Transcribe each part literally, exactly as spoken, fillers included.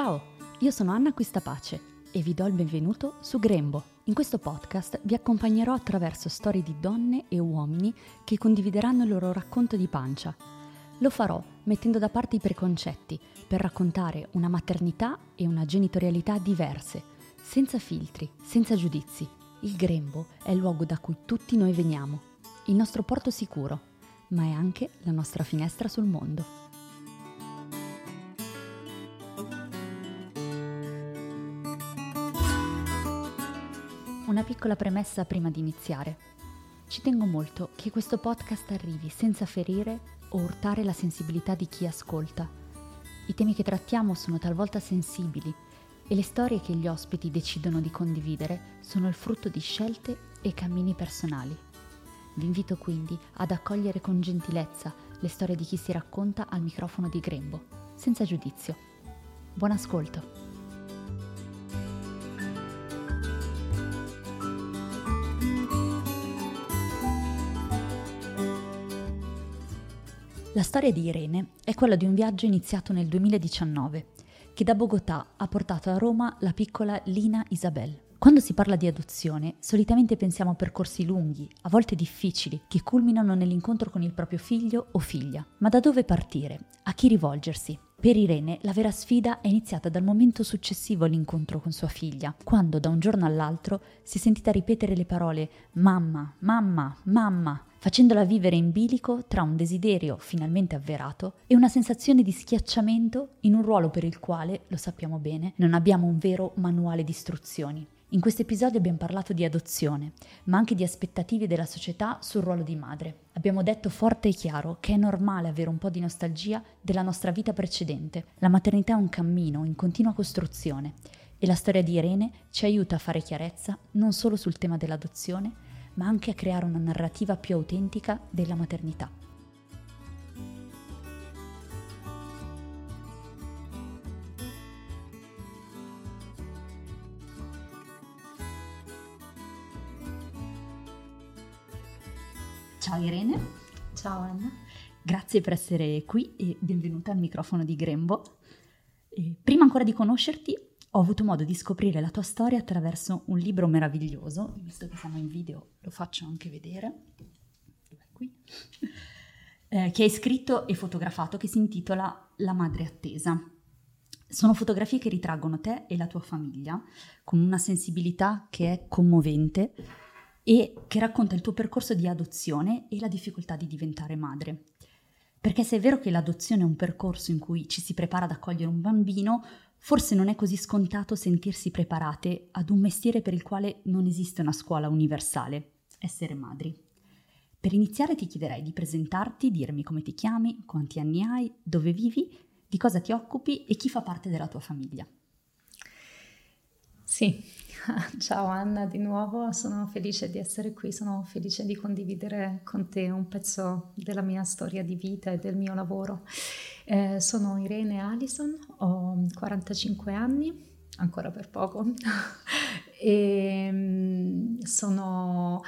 Ciao, io sono Anna Quistapace e vi do il benvenuto su Grembo. In questo podcast vi accompagnerò attraverso storie di donne e uomini che condivideranno il loro racconto di pancia. Lo farò mettendo da parte i preconcetti per raccontare una maternità e una genitorialità diverse, senza filtri, senza giudizi. Il Grembo è il luogo da cui tutti noi veniamo, il nostro porto sicuro, ma è anche la nostra finestra sul mondo. Una piccola premessa prima di iniziare. Ci tengo molto che questo podcast arrivi senza ferire o urtare la sensibilità di chi ascolta. I temi che trattiamo sono talvolta sensibili e le storie che gli ospiti decidono di condividere sono il frutto di scelte e cammini personali. Vi invito quindi ad accogliere con gentilezza le storie di chi si racconta al microfono di Grembo, senza giudizio. Buon ascolto! La storia di Irene è quella di un viaggio iniziato nel duemiladiciannove, che da Bogotà ha portato a Roma la piccola Lina Isabel. Quando si parla di adozione, solitamente pensiamo a percorsi lunghi, a volte difficili, che culminano nell'incontro con il proprio figlio o figlia. Ma da dove partire? A chi rivolgersi? Per Irene la vera sfida è iniziata dal momento successivo all'incontro con sua figlia, quando da un giorno all'altro si è sentita ripetere le parole «mamma, mamma, mamma», facendola vivere in bilico tra un desiderio finalmente avverato e una sensazione di schiacciamento in un ruolo per il quale, lo sappiamo bene, non abbiamo un vero manuale di istruzioni. In questo episodio abbiamo parlato di adozione, ma anche di aspettative della società sul ruolo di madre. Abbiamo detto forte e chiaro che è normale avere un po' di nostalgia della nostra vita precedente. La maternità è un cammino in continua costruzione e la storia di Irene ci aiuta a fare chiarezza non solo sul tema dell'adozione, ma anche a creare una narrativa più autentica della maternità. Ciao Irene. Ciao Anna. Grazie per essere qui e benvenuta al microfono di Grembo. E prima ancora di conoscerti, ho avuto modo di scoprire la tua storia attraverso un libro meraviglioso, visto che siamo in video lo faccio anche vedere, dov'è qui? Eh, che hai scritto e fotografato, che si intitola La madre attesa. Sono fotografie che ritraggono te e la tua famiglia con una sensibilità che è commovente e che racconta il tuo percorso di adozione e la difficoltà di diventare madre. Perché se è vero che l'adozione è un percorso in cui ci si prepara ad accogliere un bambino, forse non è così scontato sentirsi preparate ad un mestiere per il quale non esiste una scuola universale, essere madri. Per iniziare ti chiederei di presentarti, dirmi come ti chiami, quanti anni hai, dove vivi, di cosa ti occupi e chi fa parte della tua famiglia. Sì, ciao Anna di nuovo, sono felice di essere qui, sono felice di condividere con te un pezzo della mia storia di vita e del mio lavoro. Eh, sono Irene Alison, ho quarantacinque anni, ancora per poco, e sono,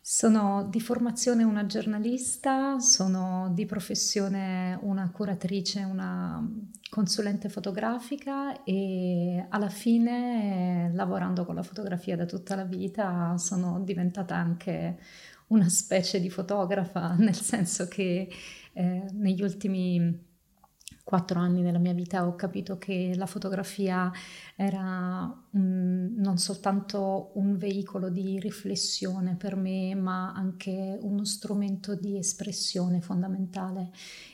sono di formazione una giornalista, sono di professione una curatrice, una consulente fotografica e alla fine, lavorando con la fotografia da tutta la vita, sono diventata anche una specie di fotografa, nel senso che eh, negli ultimi quattro anni della mia vita ho capito che la fotografia era un, non soltanto un veicolo di riflessione per me, ma anche uno strumento di espressione fondamentale.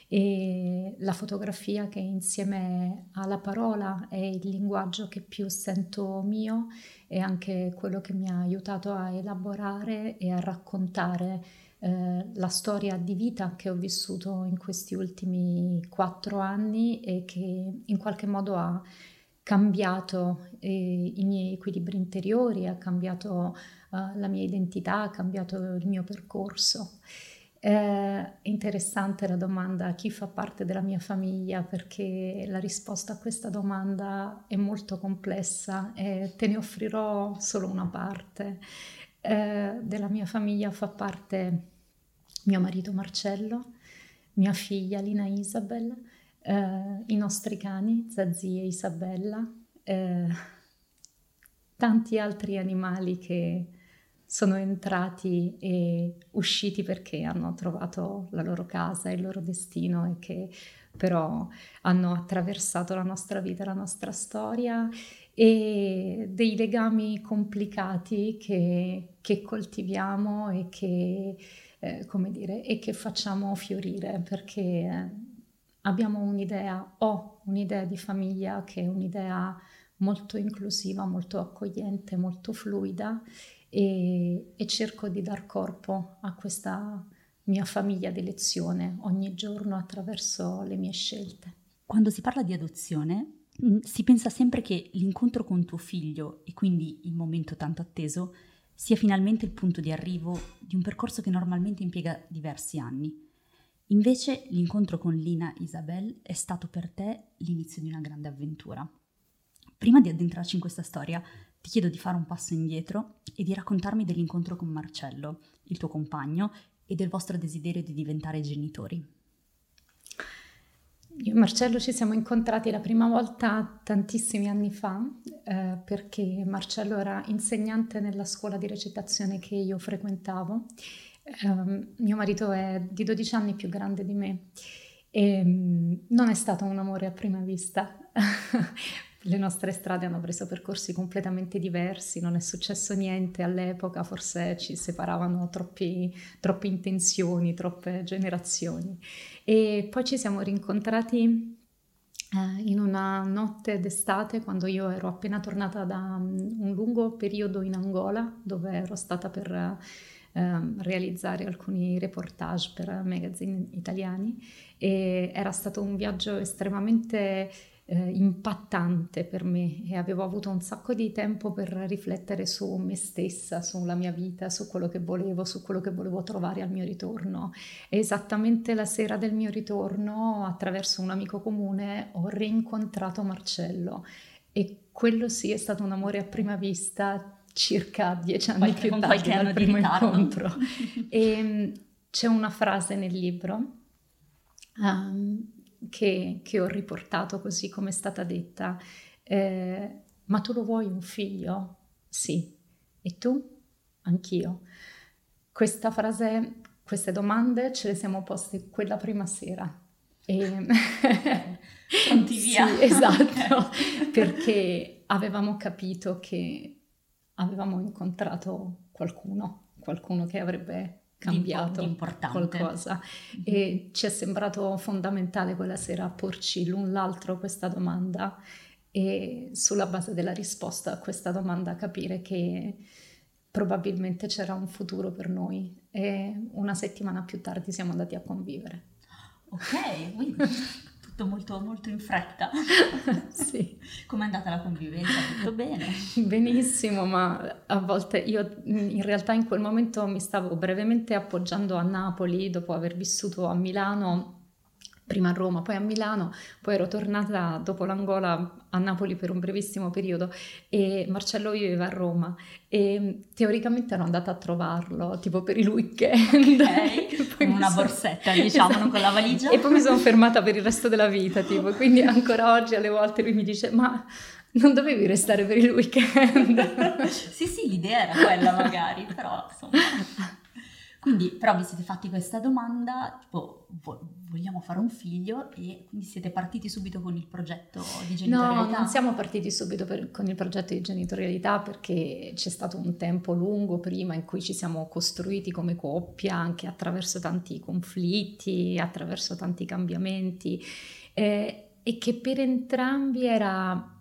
E la fotografia, che insieme alla parola è il linguaggio che più sento mio, è anche quello che mi ha aiutato a elaborare e a raccontare eh, la storia di vita che ho vissuto in questi ultimi quattro anni e che in qualche modo ha cambiato eh, i miei equilibri interiori, ha cambiato eh, la mia identità, ha cambiato il mio percorso. Eh, interessante la domanda chi fa parte della mia famiglia, perché la risposta a questa domanda è molto complessa e te ne offrirò solo una parte. Eh, della mia famiglia fa parte mio marito Marcello, mia figlia Lina Isabel, eh, i nostri cani, Zazie Isabella, eh, tanti altri animali che sono entrati e usciti perché hanno trovato la loro casa, il loro destino, e che però hanno attraversato la nostra vita, la nostra storia, e dei legami complicati che, che coltiviamo e che, eh, come dire, e che facciamo fiorire, perché abbiamo un'idea, ho un'idea di famiglia che è un'idea molto inclusiva, molto accogliente, molto fluida, e, e cerco di dar corpo a questa mia famiglia di elezione ogni giorno attraverso le mie scelte. Quando si parla di adozione si pensa sempre che l'incontro con tuo figlio, e quindi il momento tanto atteso, sia finalmente il punto di arrivo di un percorso che normalmente impiega diversi anni. Invece l'incontro con Lina Isabel è stato per te l'inizio di una grande avventura. Prima di addentrarci in questa storia, ti chiedo di fare un passo indietro e di raccontarmi dell'incontro con Marcello, il tuo compagno, e del vostro desiderio di diventare genitori. Io e Marcello ci siamo incontrati la prima volta tantissimi anni fa, eh, perché Marcello era insegnante nella scuola di recitazione che io frequentavo. Eh, mio marito è di dodici anni più grande di me e non è stato un amore a prima vista. Le nostre strade hanno preso percorsi completamente diversi, non è successo niente all'epoca, forse ci separavano troppi, troppe intenzioni, troppe generazioni. E poi ci siamo rincontrati eh, in una notte d'estate, quando io ero appena tornata da um, un lungo periodo in Angola, dove ero stata per uh, realizzare alcuni reportage per magazzini italiani, e era stato un viaggio estremamente Eh, impattante per me, e avevo avuto un sacco di tempo per riflettere su me stessa, sulla mia vita, su quello che volevo, su quello che volevo trovare al mio ritorno. E esattamente la sera del mio ritorno, attraverso un amico comune, ho rincontrato Marcello, e quello sì è stato un amore a prima vista, circa dieci anni qualche, più tardi dal primo incontro. E c'è una frase nel libro um, Che, che ho riportato così come è stata detta. Eh, ma tu lo vuoi un figlio? Sì. E tu? Anch'io. Questa frase, queste domande ce le siamo poste quella prima sera. E... Tanti via. Sì, esatto, perché avevamo capito che avevamo incontrato qualcuno, qualcuno che avrebbe cambiato qualcosa, e ci è sembrato fondamentale quella sera porci l'un l'altro questa domanda, e sulla base della risposta a questa domanda capire che probabilmente c'era un futuro per noi, e una settimana più tardi siamo andati a convivere. Ok, quindi tutto molto, molto in fretta. Sì. Com'è andata la convivenza? Tutto bene? Benissimo, ma a volte io in realtà in quel momento mi stavo brevemente appoggiando a Napoli, dopo aver vissuto a Milano, prima a Roma, poi a Milano, poi ero tornata dopo l'Angola a Napoli per un brevissimo periodo, e Marcello viveva a Roma, e teoricamente ero andata a trovarlo tipo per il weekend, okay, con una sono... borsetta, diciamo, esatto, non con la valigia, e poi mi sono fermata per il resto della vita, tipo, quindi ancora oggi alle volte lui mi dice: ma non dovevi restare per il weekend? Sì sì, l'idea era quella magari, però insomma... Quindi però vi siete fatti questa domanda, tipo, vogliamo fare un figlio, e quindi siete partiti subito con il progetto di genitorialità? No, non siamo partiti subito per, con il progetto di genitorialità, perché c'è stato un tempo lungo prima in cui ci siamo costruiti come coppia, anche attraverso tanti conflitti, attraverso tanti cambiamenti, eh, e che per entrambi era...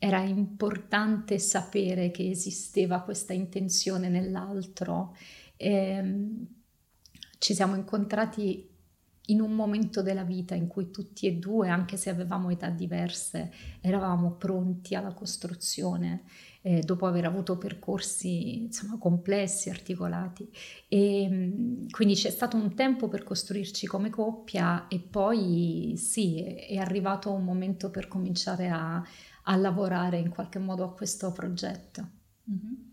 era importante sapere che esisteva questa intenzione nell'altro. Eh, ci siamo incontrati in un momento della vita in cui tutti e due, anche se avevamo età diverse, eravamo pronti alla costruzione, eh, dopo aver avuto percorsi, insomma, complessi, articolati, e quindi c'è stato un tempo per costruirci come coppia, e poi sì, è arrivato un momento per cominciare a, a lavorare in qualche modo a questo progetto. Mm-hmm.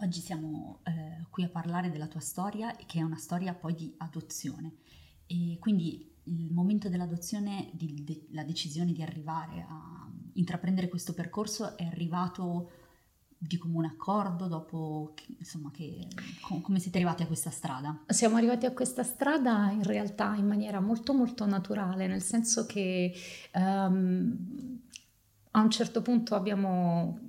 Oggi siamo eh, qui a parlare della tua storia, che è una storia poi di adozione, e quindi il momento dell'adozione, di, de, la decisione di arrivare a intraprendere questo percorso è arrivato di comune accordo dopo, che, insomma, che, com- come siete arrivati a questa strada? Siamo arrivati a questa strada in realtà in maniera molto molto naturale, nel senso che um, a un certo punto abbiamo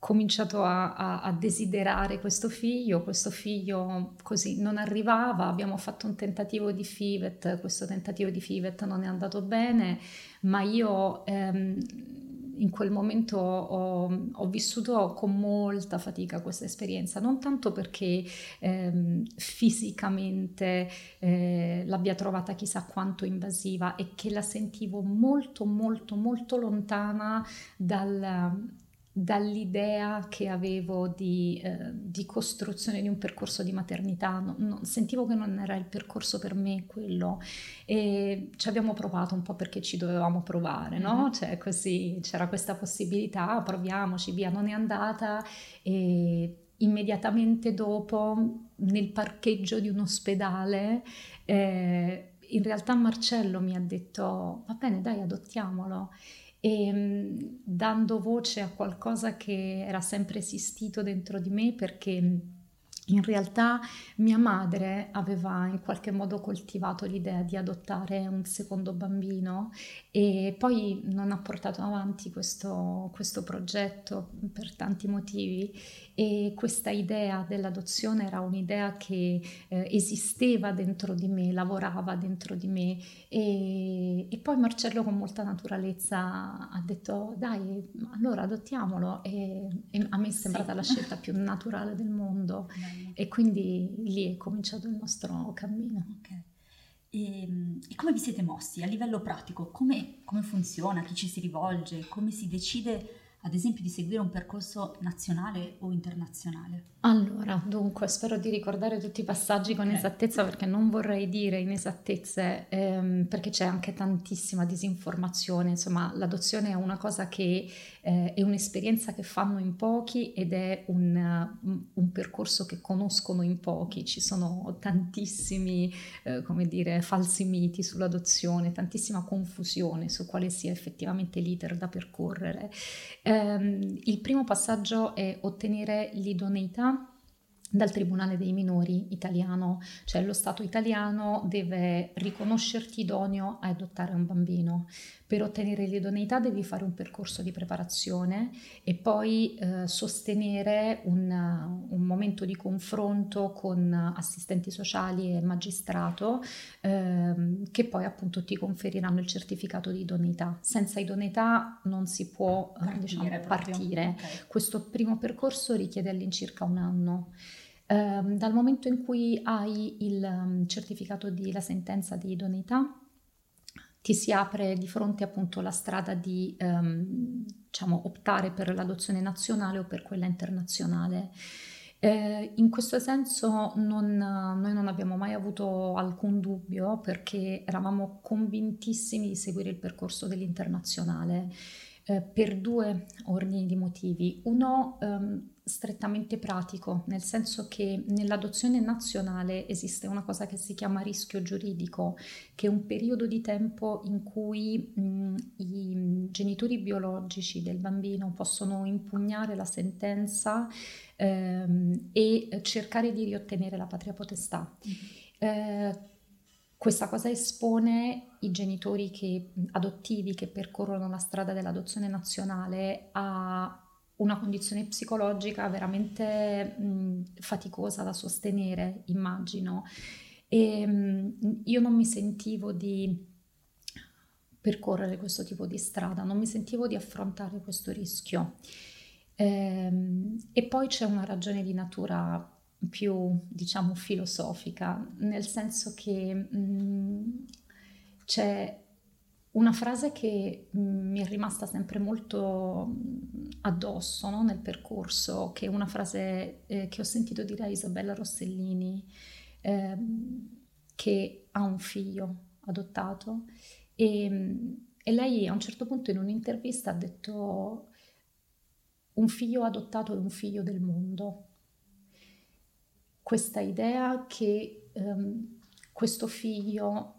cominciato a, a, a desiderare questo figlio, questo figlio così non arrivava, abbiamo fatto un tentativo di Fivet, questo tentativo di Fivet non è andato bene, ma io ehm, in quel momento ho, ho vissuto con molta fatica questa esperienza, non tanto perché ehm, fisicamente eh, l'abbia trovata chissà quanto invasiva, è che la sentivo molto molto molto lontana dal... dall'idea che avevo di, eh, di costruzione di un percorso di maternità. No, no, sentivo che non era il percorso per me quello, e ci abbiamo provato un po' perché ci dovevamo provare, no? Cioè così c'era questa possibilità, proviamoci, via, non è andata, e immediatamente dopo nel parcheggio di un ospedale eh, in realtà Marcello mi ha detto va bene dai adottiamolo, e dando voce a qualcosa che era sempre esistito dentro di me, perché in realtà mia madre aveva in qualche modo coltivato l'idea di adottare un secondo bambino e poi non ha portato avanti questo, questo progetto per tanti motivi, e questa idea dell'adozione era un'idea che eh, esisteva dentro di me, lavorava dentro di me, e, e poi Marcello con molta naturalezza ha detto dai allora adottiamolo, e, e a me è sembrata sì. la scelta più naturale del mondo. E quindi lì è cominciato il nostro cammino. Okay. E, e come vi siete mossi a livello pratico? Come, come funziona? A chi ci si rivolge? Come si decide, ad esempio, di seguire un percorso nazionale o internazionale? Allora, dunque, spero di ricordare tutti i passaggi con okay. esattezza, perché non vorrei dire inesattezze, ehm, perché c'è anche tantissima disinformazione. Insomma, l'adozione è una cosa che eh, è un'esperienza che fanno in pochi ed è un, un percorso che conoscono in pochi. Ci sono tantissimi, eh, come dire, falsi miti sull'adozione, tantissima confusione su quale sia effettivamente l'iter da percorrere. Um, il primo passaggio è ottenere l'idoneità dal Tribunale dei Minori italiano, cioè lo Stato italiano deve riconoscerti idoneo a adottare un bambino. Per ottenere l'idoneità devi fare un percorso di preparazione e poi eh, sostenere un, un momento di confronto con assistenti sociali e magistrato eh, che poi appunto ti conferiranno il certificato di idoneità. Senza idoneità non si può partire. Diciamo, partire. Okay. Questo primo percorso richiede all'incirca un anno. Eh, dal momento in cui hai il certificato di la sentenza di idoneità, ti si apre di fronte appunto la strada di ehm, diciamo, optare per l'adozione nazionale o per quella internazionale. Eh, in questo senso non, noi non abbiamo mai avuto alcun dubbio, perché eravamo convintissimi di seguire il percorso dell'internazionale eh, per due ordini di motivi. Uno ehm, strettamente pratico, nel senso che nell'adozione nazionale esiste una cosa che si chiama rischio giuridico, che è un periodo di tempo in cui mh, i genitori biologici del bambino possono impugnare la sentenza ehm, e cercare di riottenere la patria potestà. Mm-hmm. Eh, Questa cosa espone i genitori che, adottivi che percorrono la strada dell'adozione nazionale a una condizione psicologica veramente mh, faticosa da sostenere, immagino. E, mh, io non mi sentivo di percorrere questo tipo di strada, non mi sentivo di affrontare questo rischio. Ehm, e poi c'è una ragione di natura più, diciamo, filosofica, nel senso che mh, c'è una frase che mi è rimasta sempre molto addosso, no? Nel percorso, che è una frase eh, che ho sentito dire a Isabella Rossellini, eh, che ha un figlio adottato, e, e lei a un certo punto in un'intervista ha detto un figlio adottato è un figlio del mondo. Questa idea che ehm, questo figlio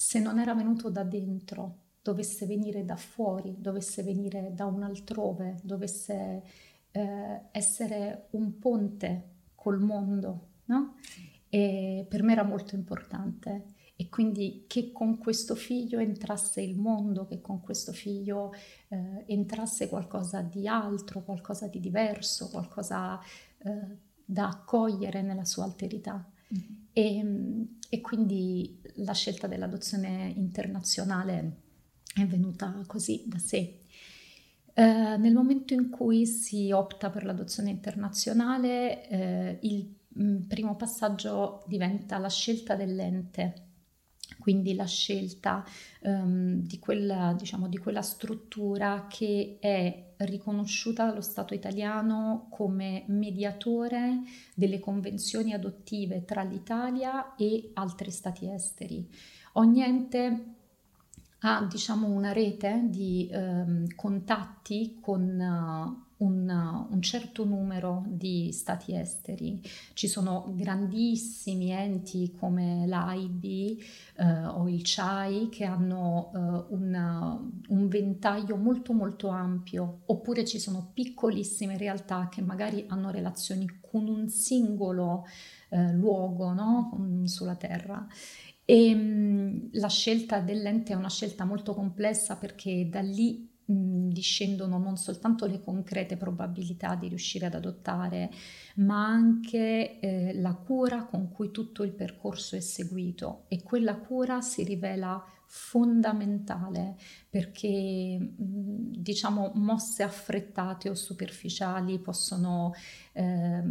se non era venuto da dentro, dovesse venire da fuori, dovesse venire da un altrove, dovesse eh, essere un ponte col mondo, no? E per me era molto importante. E quindi che con questo figlio entrasse il mondo, che con questo figlio eh, entrasse qualcosa di altro, qualcosa di diverso, qualcosa eh, da accogliere nella sua alterità. Mm-hmm. E, e quindi la scelta dell'adozione internazionale è venuta così da sé. Eh, nel momento in cui si opta per l'adozione internazionale, eh, il mh, primo passaggio diventa la scelta dell'ente. Quindi la scelta um, di quella, diciamo, di quella struttura che è riconosciuta dallo Stato italiano come mediatore delle convenzioni adottive tra l'Italia e altri stati esteri. Ogni ente ha, diciamo, una rete di um, contatti con Uh, Un, un certo numero di stati esteri. Ci sono grandissimi enti come l'A I B eh, o il Chai che hanno eh, un, un ventaglio molto molto ampio, oppure ci sono piccolissime realtà che magari hanno relazioni con un singolo eh, luogo, no? Sulla terra. E mh, la scelta dell'ente è una scelta molto complessa, perché da lì discendono non soltanto le concrete probabilità di riuscire ad adottare, ma anche eh, la cura con cui tutto il percorso è seguito, e quella cura si rivela fondamentale, perché mh, diciamo mosse affrettate o superficiali possono eh,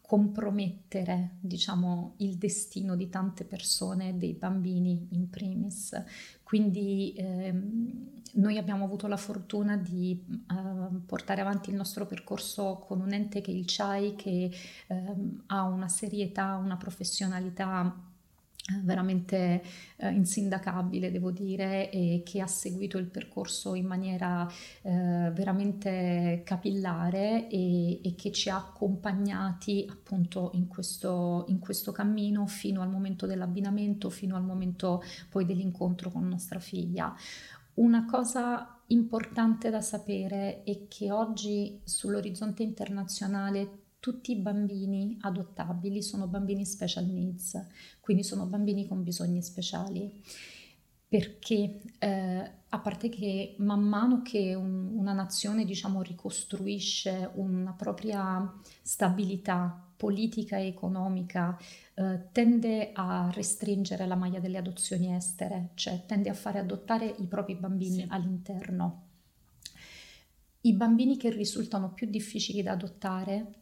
compromettere, diciamo, il destino di tante persone, dei bambini in primis. Quindi ehm, noi abbiamo avuto la fortuna di eh, portare avanti il nostro percorso con un ente che è il Cai, che ehm, ha una serietà, una professionalità veramente eh, insindacabile, devo dire, e che ha seguito il percorso in maniera eh, veramente capillare e, e che ci ha accompagnati appunto in questo, in questo cammino fino al momento dell'abbinamento, fino al momento poi dell'incontro con nostra figlia. Una cosa importante da sapere è che oggi sull'orizzonte internazionale tutti i bambini adottabili sono bambini special needs, quindi sono bambini con bisogni speciali, perché eh, a parte che man mano che un, una nazione, diciamo, ricostruisce una propria stabilità politica e economica, eh, tende a restringere la maglia delle adozioni estere, cioè tende a fare adottare i propri bambini, sì, all'interno. I bambini che risultano più difficili da adottare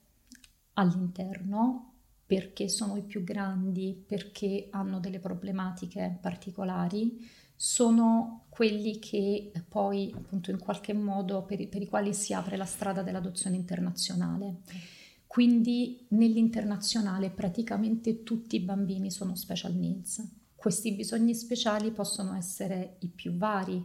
all'interno, perché sono i più grandi, perché hanno delle problematiche particolari, sono quelli che poi appunto in qualche modo per, per i quali si apre la strada dell'adozione internazionale. Quindi nell'internazionale praticamente tutti i bambini sono special needs. Questi bisogni speciali possono essere i più vari,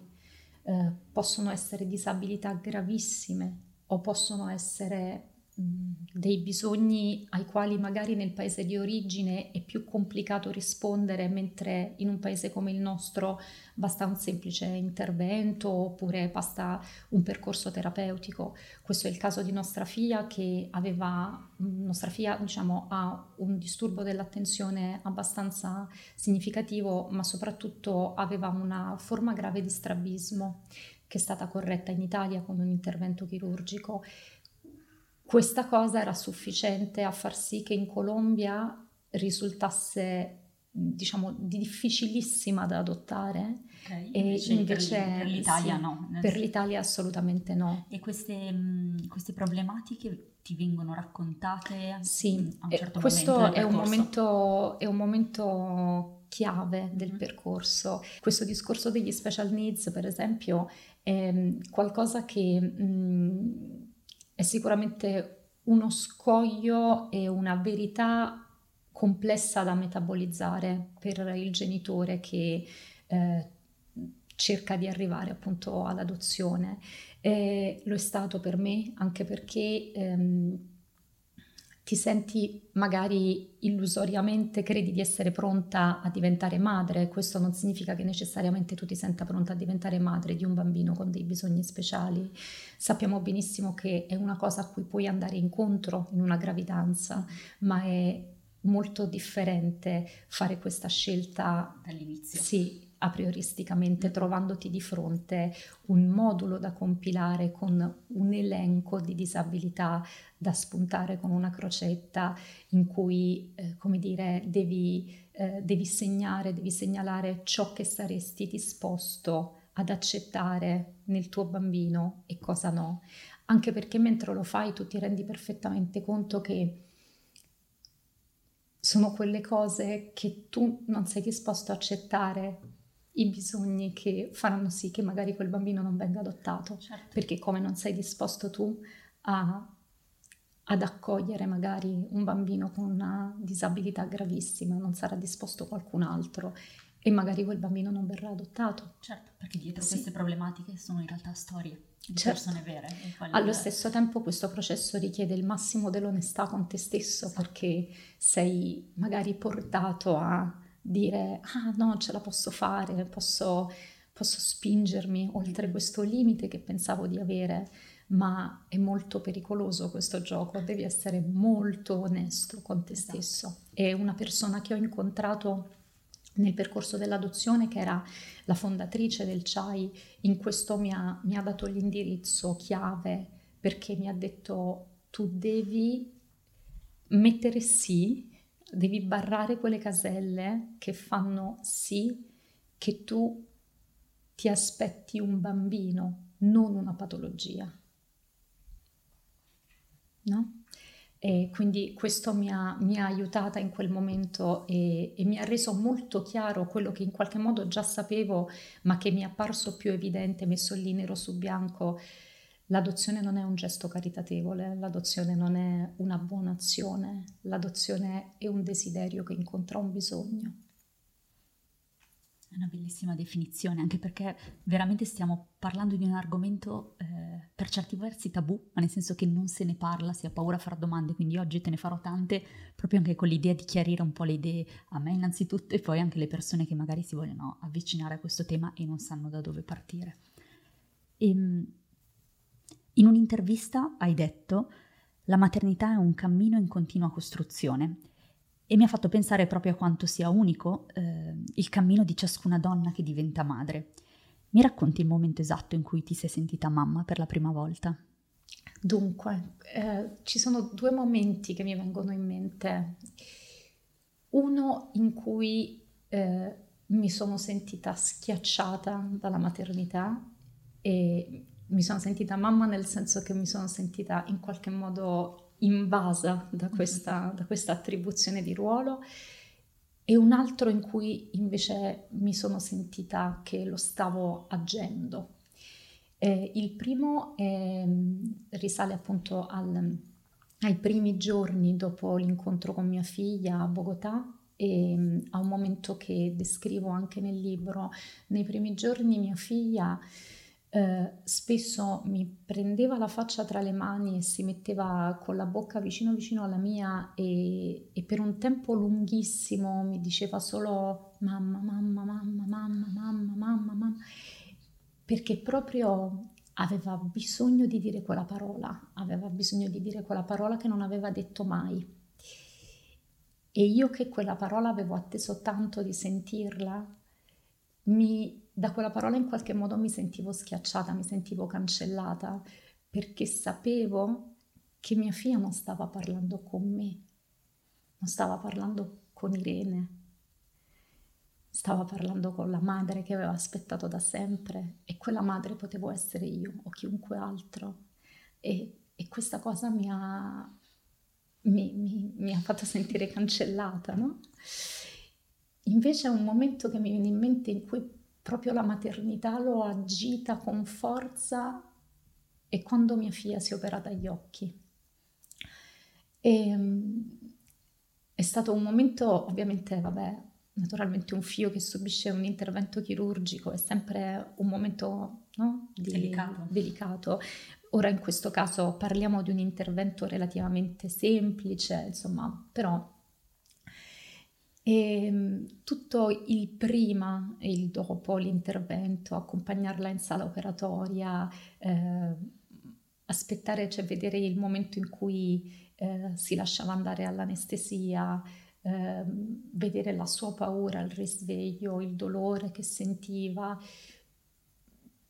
eh, possono essere disabilità gravissime o possono essere dei bisogni ai quali magari nel paese di origine è più complicato rispondere, mentre in un paese come il nostro basta un semplice intervento oppure basta un percorso terapeutico. Questo è il caso di nostra figlia, che aveva nostra figlia diciamo ha un disturbo dell'attenzione abbastanza significativo, ma soprattutto aveva una forma grave di strabismo che è stata corretta in Italia con un intervento chirurgico. Questa cosa era sufficiente a far sì che in Colombia risultasse, diciamo, difficilissima da adottare, okay, invece e invece per, per l'Italia sì, no. Per l'Italia assolutamente no. E queste, queste problematiche ti vengono raccontate? Sì, a un certo questo momento è un momento, è un momento chiave del mm-hmm. percorso. Questo discorso degli special needs, per esempio, è qualcosa che... Mh, è sicuramente uno scoglio e una verità complessa da metabolizzare per il genitore che eh, cerca di arrivare appunto all'adozione. Eh, lo è stato per me, anche perché ehm, ti senti magari illusoriamente, credi di essere pronta a diventare madre. Questo non significa che necessariamente tu ti senta pronta a diventare madre di un bambino con dei bisogni speciali. Sappiamo benissimo che è una cosa a cui puoi andare incontro in una gravidanza, ma è molto differente fare questa scelta dall'inizio. Sì, a prioristicamente, trovandoti di fronte un modulo da compilare con un elenco di disabilità da spuntare con una crocetta in cui, eh, come dire, devi, eh, devi segnare, devi segnalare ciò che saresti disposto ad accettare nel tuo bambino e cosa no. Anche perché mentre lo fai tu ti rendi perfettamente conto che sono quelle cose che tu non sei disposto a accettare, i bisogni che faranno sì che magari quel bambino non venga adottato, certo. Perché come non sei disposto tu a, ad accogliere magari un bambino con una disabilità gravissima, non sarà disposto qualcun altro e magari quel bambino non verrà adottato. Certo, perché dietro sì. Queste problematiche sono in realtà storie di certo. Persone vere. Allo stesso tempo questo processo richiede il massimo dell'onestà con te stesso, sì. Perché sei magari portato a dire ah no, ce la posso fare, posso, posso spingermi oltre questo limite che pensavo di avere, ma è molto pericoloso questo gioco, devi essere molto onesto con te esatto. stesso. È una persona che ho incontrato nel percorso dell'adozione, che era la fondatrice del Chai, in questo mi ha, mi ha dato l'indirizzo chiave, perché mi ha detto tu devi mettere sì, devi barrare quelle caselle che fanno sì che tu ti aspetti un bambino, non una patologia, no? E quindi questo mi ha, mi ha aiutata in quel momento e, e mi ha reso molto chiaro quello che in qualche modo già sapevo, ma che mi è apparso più evidente, messo lì nero su bianco. L'adozione non è un gesto caritatevole, l'adozione non è una buona azione, l'adozione è un desiderio che incontra un bisogno. È una bellissima definizione, anche perché veramente stiamo parlando di un argomento eh, per certi versi tabù, ma nel senso che non se ne parla, si ha paura a fare domande, quindi oggi te ne farò tante, proprio anche con l'idea di chiarire un po' le idee a me innanzitutto e poi anche le persone che magari si vogliono avvicinare a questo tema e non sanno da dove partire. E, in un'intervista hai detto «La maternità è un cammino in continua costruzione». E mi ha fatto pensare proprio a quanto sia unico eh, il cammino di ciascuna donna che diventa madre. Mi racconti il momento esatto in cui ti sei sentita mamma per la prima volta? Dunque, eh, ci sono due momenti che mi vengono in mente. Uno in cui eh, mi sono sentita schiacciata dalla maternità e mi sono sentita mamma nel senso che mi sono sentita in qualche modo invasa da questa, da questa attribuzione di ruolo, e un altro in cui invece mi sono sentita che lo stavo agendo. Eh, il primo è, risale appunto al, ai primi giorni dopo l'incontro con mia figlia a Bogotà, e a un momento che descrivo anche nel libro. Nei primi giorni mia figlia Uh, spesso mi prendeva la faccia tra le mani e si metteva con la bocca vicino vicino alla mia e, e per un tempo lunghissimo mi diceva solo mamma, mamma, mamma, mamma, mamma, mamma, mamma, perché proprio aveva bisogno di dire quella parola, aveva bisogno di dire quella parola che non aveva detto mai. E io che quella parola avevo atteso tanto di sentirla, mi da quella parola in qualche modo mi sentivo schiacciata, mi sentivo cancellata, perché sapevo che mia figlia non stava parlando con me, non stava parlando con Irene, stava parlando con la madre che aveva aspettato da sempre, e quella madre potevo essere io o chiunque altro. E, e questa cosa mi ha, mi, mi, mi ha fatto sentire cancellata, no? Invece è un momento che mi viene in mente in cui proprio la maternità l'ho agita con forza, e quando mia figlia si è operata agli occhi. E, è stato un momento, ovviamente, vabbè, naturalmente un figlio che subisce un intervento chirurgico è sempre un momento, no, di, delicato. delicato, Ora in questo caso parliamo di un intervento relativamente semplice, insomma, però e, tutto il prima e il dopo l'intervento, accompagnarla in sala operatoria, eh, aspettare, cioè vedere il momento in cui eh, si lasciava andare all'anestesia, eh, vedere la sua paura, il risveglio, il dolore che sentiva.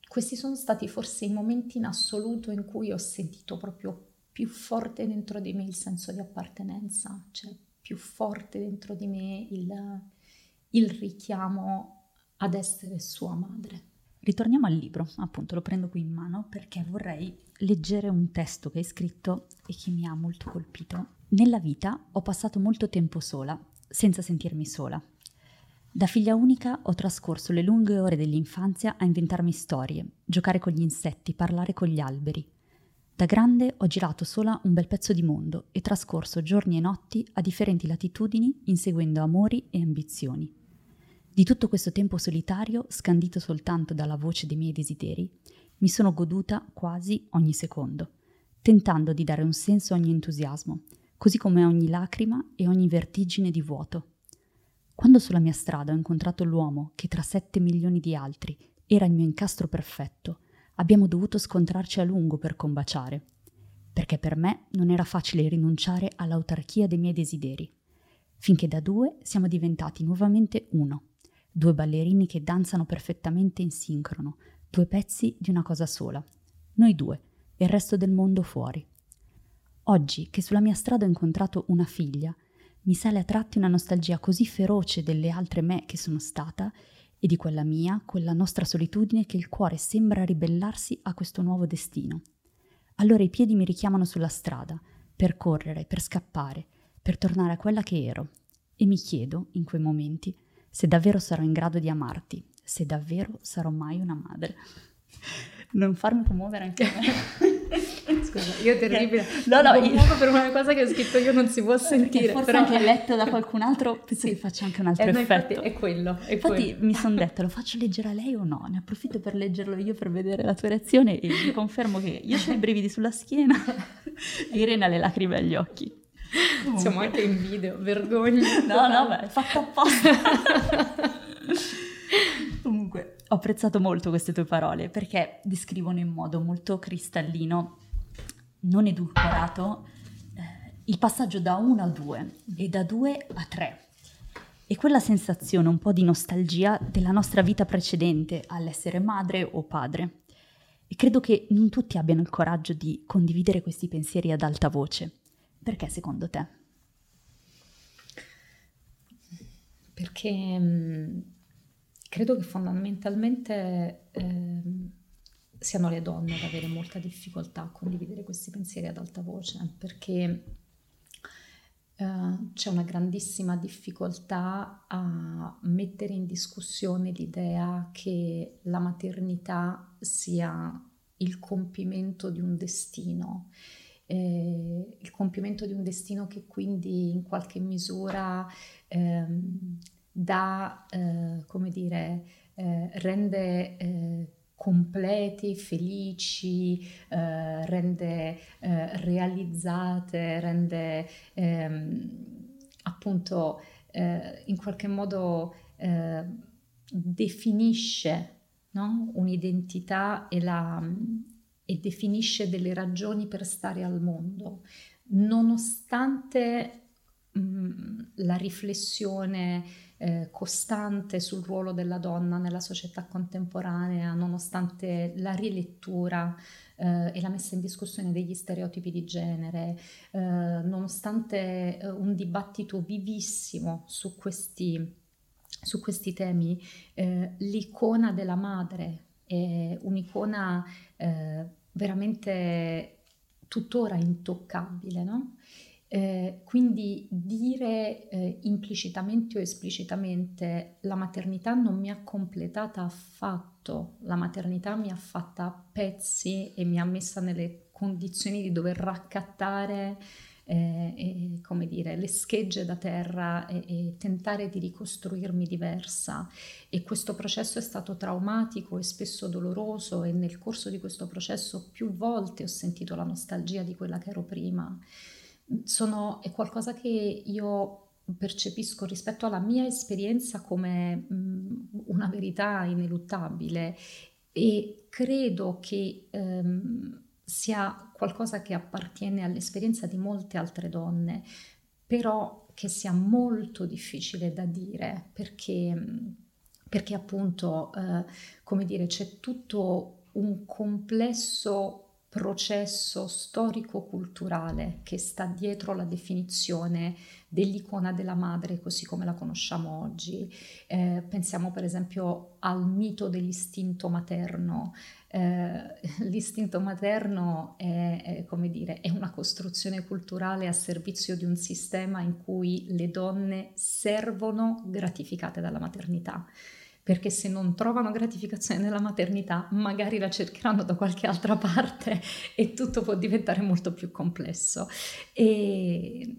Questi sono stati forse i momenti in assoluto in cui ho sentito proprio più forte dentro di me il senso di appartenenza, cioè più forte dentro di me il, il richiamo ad essere sua madre. Ritorniamo al libro, appunto lo prendo qui in mano perché vorrei leggere un testo che hai scritto e che mi ha molto colpito. Nella vita ho passato molto tempo sola, senza sentirmi sola. Da figlia unica ho trascorso le lunghe ore dell'infanzia a inventarmi storie, giocare con gli insetti, parlare con gli alberi. Da grande ho girato sola un bel pezzo di mondo e trascorso giorni e notti a differenti latitudini inseguendo amori e ambizioni. Di tutto questo tempo solitario, scandito soltanto dalla voce dei miei desideri, mi sono goduta quasi ogni secondo, tentando di dare un senso a ogni entusiasmo, così come a ogni lacrima e ogni vertigine di vuoto. Quando sulla mia strada ho incontrato l'uomo che tra sette milioni di altri era il mio incastro perfetto, abbiamo dovuto scontrarci a lungo per combaciare, perché per me non era facile rinunciare all'autarchia dei miei desideri, finché da due siamo diventati nuovamente uno, due ballerini che danzano perfettamente in sincrono, due pezzi di una cosa sola, noi due e il resto del mondo fuori. Oggi che sulla mia strada ho incontrato una figlia, mi sale a tratti una nostalgia così feroce delle altre me che sono stata e di quella mia, quella nostra solitudine, che il cuore sembra ribellarsi a questo nuovo destino. Allora i piedi mi richiamano sulla strada, per correre, per scappare, per tornare a quella che ero. E mi chiedo, in quei momenti, se davvero sarò in grado di amarti, se davvero sarò mai una madre. Non farmi commuovere anche me. Scusa, io terribile. No, no, io per una cosa che ho scritto io non si può sentire. Forse però anche letto da qualcun altro, penso sì, che faccia anche un altro eh, effetto. No, infatti è quello. È infatti quello. Mi sono detta, lo faccio leggere a lei o no? Ne approfitto per leggerlo io per vedere la tua reazione e vi confermo che io ho i brividi sulla schiena e Irene ha le lacrime agli occhi. Comunque. Siamo anche in video, vergogna. No, no, beh, è fatto apposta. Comunque, ho apprezzato molto queste tue parole perché descrivono in modo molto cristallino, non edulcorato, eh, il passaggio da uno a due e da due a tre. E quella sensazione, un po' di nostalgia della nostra vita precedente all'essere madre o padre. E credo che non tutti abbiano il coraggio di condividere questi pensieri ad alta voce. Perché secondo te? Perché... Mh... Credo che fondamentalmente eh, siano le donne ad avere molta difficoltà a condividere questi pensieri ad alta voce, perché eh, c'è una grandissima difficoltà a mettere in discussione l'idea che la maternità sia il compimento di un destino, eh, il compimento di un destino che quindi in qualche misura... Ehm, da, eh, come dire, eh, rende eh, completi, felici, eh, rende eh, realizzate, rende ehm, appunto eh, in qualche modo eh, definisce, no? Un'identità e, la, e definisce delle ragioni per stare al mondo, nonostante mh, la riflessione costante sul ruolo della donna nella società contemporanea, nonostante la rilettura eh, e la messa in discussione degli stereotipi di genere, eh, nonostante eh, un dibattito vivissimo su questi, su questi temi, eh, l'icona della madre è un'icona eh, veramente tuttora intoccabile, no? Eh, quindi dire eh, implicitamente o esplicitamente la maternità non mi ha completata affatto, la maternità mi ha fatta a pezzi e mi ha messa nelle condizioni di dover raccattare eh, e, come dire, le schegge da terra e, e tentare di ricostruirmi diversa. E questo processo è stato traumatico e spesso doloroso, e nel corso di questo processo più volte ho sentito la nostalgia di quella che ero prima. Sono, è qualcosa che io percepisco rispetto alla mia esperienza come mh, una verità ineluttabile, e credo che ehm, sia qualcosa che appartiene all'esperienza di molte altre donne, però che sia molto difficile da dire, perché, perché appunto, eh, come dire, c'è tutto un complesso processo storico-culturale che sta dietro la definizione dell'icona della madre così come la conosciamo oggi. Eh, pensiamo per esempio al mito dell'istinto materno. Eh, l'istinto materno è, è, come dire, è una costruzione culturale a servizio di un sistema in cui le donne servono gratificate dalla maternità, perché se non trovano gratificazione nella maternità magari la cercheranno da qualche altra parte, e tutto può diventare molto più complesso. E,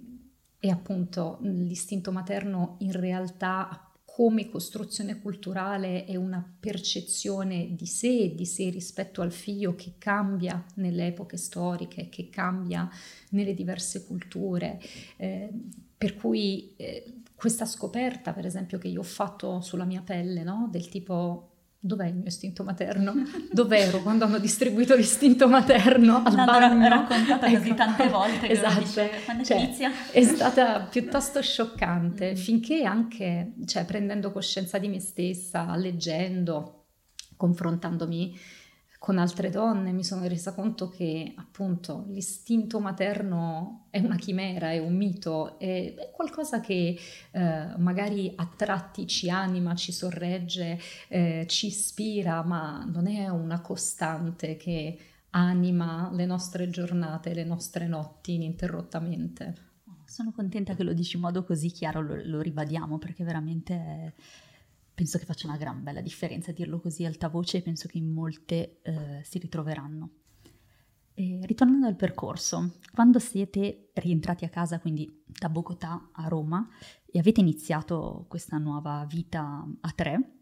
e appunto l'istinto materno in realtà come costruzione culturale è una percezione di sé e di sé rispetto al figlio che cambia nelle epoche storiche, che cambia nelle diverse culture, eh, per cui... Eh, Questa scoperta, per esempio, che io ho fatto sulla mia pelle, no? Del tipo, dov'è il mio istinto materno? Dov'ero quando hanno distribuito l'istinto materno al bagno? L'hanno raccontata ecco. così tante volte. Esatto. Dice, cioè, inizia? È stata piuttosto scioccante, mm-hmm. finché anche, cioè, prendendo coscienza di me stessa, leggendo, confrontandomi con altre donne, mi sono resa conto che appunto l'istinto materno è una chimera, è un mito, è, è qualcosa che eh, magari a tratti ci anima, ci sorregge, eh, ci ispira, ma non è una costante che anima le nostre giornate, le nostre notti ininterrottamente. Sono contenta che lo dici in modo così chiaro, lo, lo ribadiamo, perché veramente... È... Penso che faccia una gran bella differenza dirlo così altavoce, e penso che in molte eh, si ritroveranno. E, ritornando al percorso, quando siete rientrati a casa, quindi da Bogotà a Roma, e avete iniziato questa nuova vita a tre,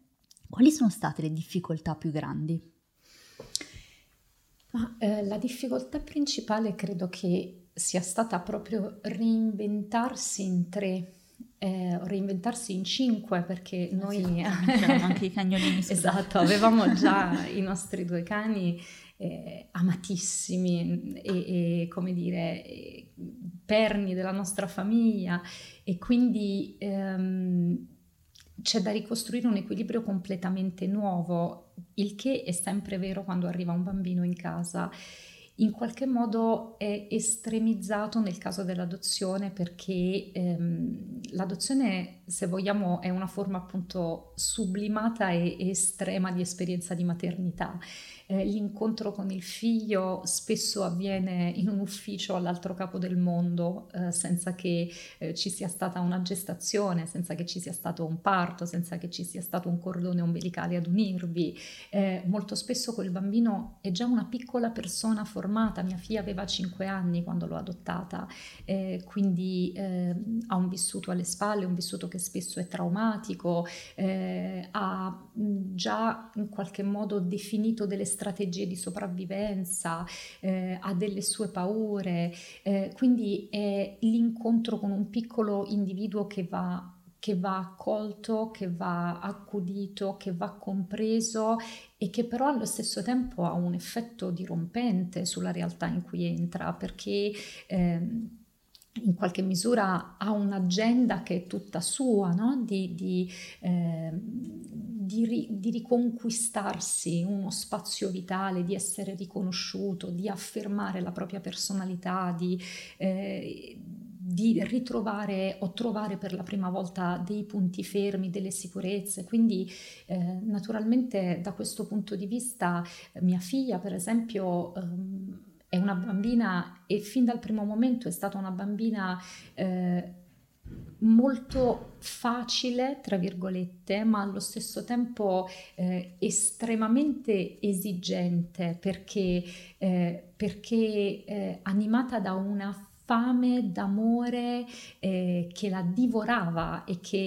quali sono state le difficoltà più grandi? Ma, eh, la difficoltà principale credo che sia stata proprio reinventarsi in tre. Eh, reinventarsi in cinque, perché noi sì, anche i cagnolini esatto, avevamo già i nostri due cani eh, amatissimi e, e come dire e perni della nostra famiglia, e quindi ehm, c'è da ricostruire un equilibrio completamente nuovo, il che è sempre vero quando arriva un bambino in casa. In qualche modo è estremizzato nel caso dell'adozione, perché ehm, l'adozione, se vogliamo, è una forma appunto sublimata e, e estrema di esperienza di maternità. Eh, l'incontro con il figlio spesso avviene in un ufficio all'altro capo del mondo, eh, senza che eh, ci sia stata una gestazione, senza che ci sia stato un parto, senza che ci sia stato un cordone ombelicale ad unirvi. Eh, molto spesso quel bambino è già una piccola persona formata. Mia figlia aveva cinque anni quando l'ho adottata, eh, quindi eh, ha un vissuto alle spalle, un vissuto che spesso è traumatico, eh, ha già in qualche modo definito delle strategie di sopravvivenza, eh, ha delle sue paure, eh, quindi è l'incontro con un piccolo individuo che va che va accolto, che va accudito, che va compreso, e che però allo stesso tempo ha un effetto dirompente sulla realtà in cui entra, perché ehm, in qualche misura ha un'agenda che è tutta sua, no? di, di, eh, di, ri, di riconquistarsi uno spazio vitale, di essere riconosciuto, di affermare la propria personalità, di... Eh, di ritrovare o trovare per la prima volta dei punti fermi, delle sicurezze. Quindi eh, naturalmente da questo punto di vista mia figlia, per esempio, ehm, è una bambina, e fin dal primo momento è stata una bambina eh, molto facile, tra virgolette, ma allo stesso tempo eh, estremamente esigente, perché, eh, perché eh, animata da una fame d'amore eh, che la divorava e che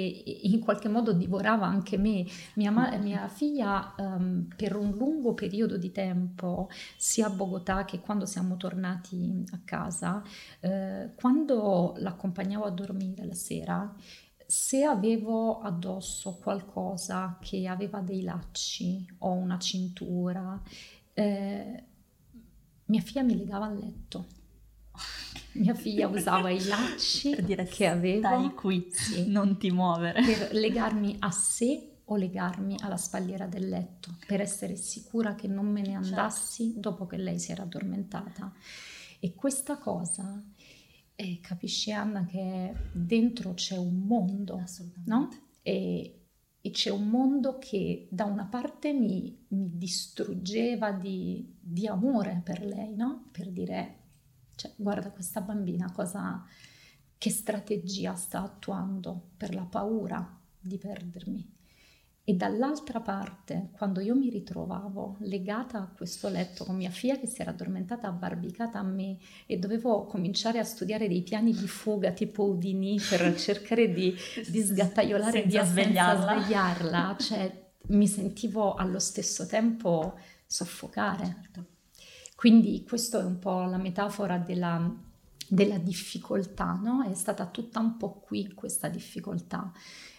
in qualche modo divorava anche me. Mia, ma- mia figlia um, per un lungo periodo di tempo, sia a Bogotà che quando siamo tornati a casa, eh, quando l'accompagnavo a dormire la sera, se avevo addosso qualcosa che aveva dei lacci o una cintura, eh, mia figlia mi legava al letto. Mia figlia usava i lacci per dire che aveva, stai qui, sì, non ti muovere, per legarmi a sé o legarmi alla spalliera del letto, per essere sicura che non me ne andassi, certo, dopo che lei si era addormentata. E questa cosa, eh, capisci Anna, che dentro c'è un mondo, no? E, e c'è un mondo che da una parte mi, mi distruggeva di, di amore per lei, no? Per dire, cioè, guarda questa bambina, cosa, che strategia sta attuando per la paura di perdermi. E dall'altra parte, quando io mi ritrovavo legata a questo letto con mia figlia che si era addormentata abbarbicata a me e dovevo cominciare a studiare dei piani di fuga tipo Houdini per cercare di, di sgattaiolare senza, di svegliarla. senza svegliarla, cioè mi sentivo allo stesso tempo soffocare. Certo. Quindi questo è un po' la metafora della, della difficoltà, no? È stata tutta un po' qui questa difficoltà.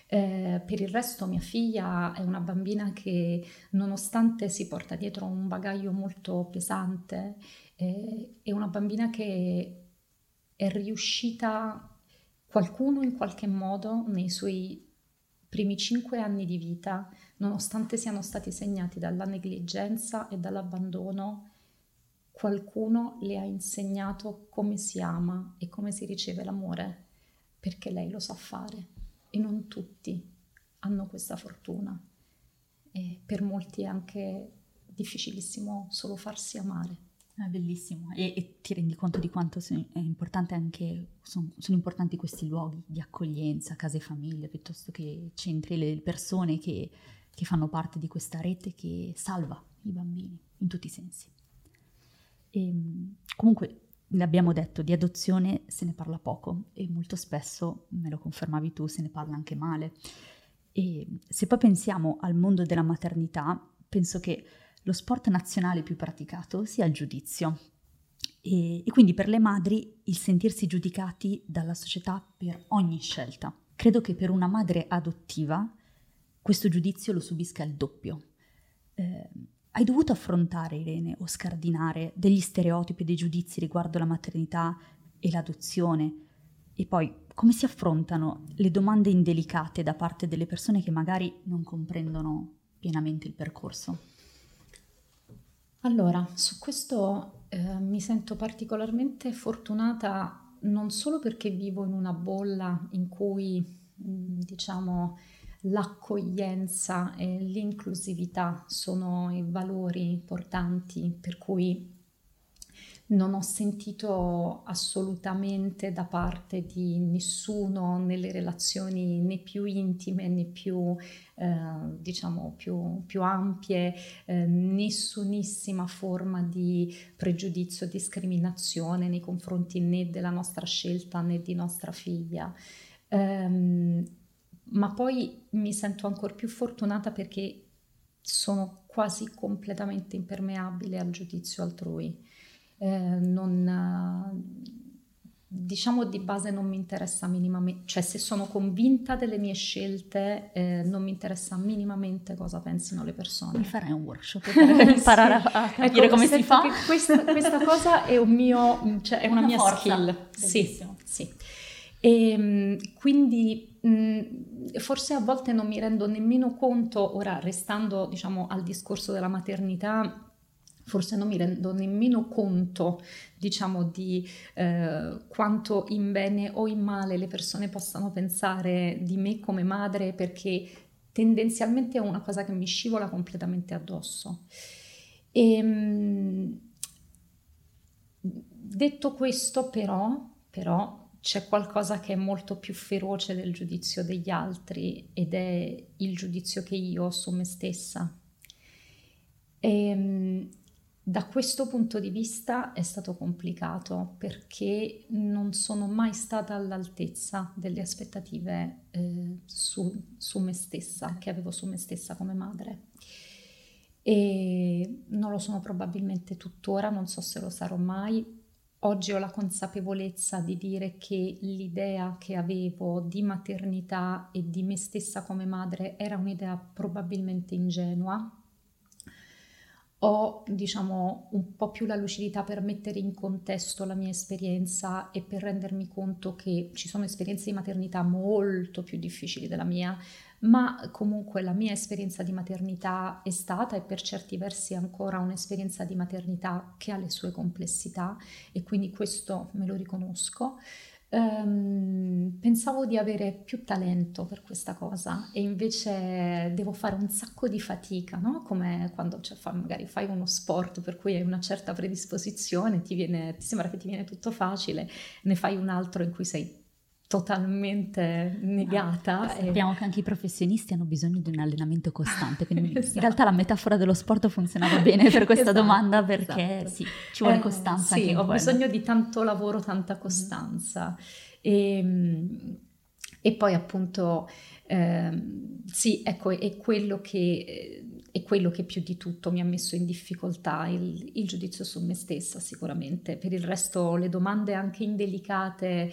Eh, per il resto mia figlia è una bambina che, nonostante si porta dietro un bagaglio molto pesante, eh, è una bambina che è riuscita, qualcuno in qualche modo, nei suoi primi cinque anni di vita, nonostante siano stati segnati dalla negligenza e dall'abbandono, qualcuno le ha insegnato come si ama e come si riceve l'amore, perché lei lo sa fare e non tutti hanno questa fortuna. E per molti è anche difficilissimo solo farsi amare. È bellissimo, e, e ti rendi conto di quanto sono, è importante anche, sono, sono importanti questi luoghi di accoglienza, case e famiglie, piuttosto che centri, le persone che, che fanno parte di questa rete che salva i bambini in tutti i sensi. E, comunque, l'abbiamo detto, di adozione se ne parla poco e molto spesso, me lo confermavi tu, se ne parla anche male. E se poi pensiamo al mondo della maternità, penso che lo sport nazionale più praticato sia il giudizio. E, e quindi per le madri il sentirsi giudicati dalla società per ogni scelta. Credo che per una madre adottiva questo giudizio lo subisca il doppio. Eh, Hai dovuto affrontare, Irene, o scardinare degli stereotipi, dei giudizi riguardo la maternità e l'adozione? E poi, come si affrontano le domande indelicate da parte delle persone che magari non comprendono pienamente il percorso? Allora, su questo eh, mi sento particolarmente fortunata, non solo perché vivo in una bolla in cui, mh, diciamo, l'accoglienza e l'inclusività sono i valori importanti, per cui non ho sentito assolutamente da parte di nessuno nelle relazioni né più intime né più eh, diciamo più, più ampie eh, nessunissima forma di pregiudizio, discriminazione nei confronti né della nostra scelta né di nostra figlia. Um, Ma poi mi sento ancora più fortunata perché sono quasi completamente impermeabile al giudizio altrui. Eh, non, diciamo di base non mi interessa minimamente, cioè se sono convinta delle mie scelte eh, non mi interessa minimamente cosa pensino le persone. Mi farei un workshop per imparare sì. a capire, ecco, come si fa. Questa, questa cosa è un mio, cioè è una, una mia forza. Skill. Bellissimo. Sì, sì. E quindi mh, forse a volte non mi rendo nemmeno conto, ora restando diciamo al discorso della maternità, forse non mi rendo nemmeno conto diciamo di eh, quanto in bene o in male le persone possano pensare di me come madre, perché tendenzialmente è una cosa che mi scivola completamente addosso. E, mh, detto questo però, però c'è qualcosa che è molto più feroce del giudizio degli altri, ed è il giudizio che io ho su me stessa. E, Da questo punto di vista è stato complicato perché non sono mai stata all'altezza delle aspettative eh, su, su me stessa, che avevo su me stessa come madre. E non lo sono probabilmente tuttora, non so se lo sarò mai. Oggi ho la consapevolezza di dire che l'idea che avevo di maternità e di me stessa come madre era un'idea probabilmente ingenua. Ho, diciamo, un po' più la lucidità per mettere in contesto la mia esperienza e per rendermi conto che ci sono esperienze di maternità molto più difficili della mia, ma comunque la mia esperienza di maternità è stata e per certi versi ancora un'esperienza di maternità che ha le sue complessità, e quindi questo me lo riconosco. Um, pensavo di avere più talento per questa cosa e invece devo fare un sacco di fatica, no? Come quando cioè, fa, magari fai uno sport per cui hai una certa predisposizione, ti, viene, ti sembra che ti viene tutto facile, ne fai un altro in cui sei totalmente negata. Ah, e... Sappiamo che anche i professionisti hanno bisogno di un allenamento costante, quindi esatto. In realtà la metafora dello sport funzionava bene per questa esatto, domanda, perché esatto. Sì, ci vuole eh, costanza. Sì, ho quello. Bisogno di tanto lavoro, tanta costanza. Mm. E, e poi appunto, eh, sì, ecco, è quello che... è quello che più di tutto mi ha messo in difficoltà, il, il giudizio su me stessa sicuramente. Per il resto le domande anche indelicate...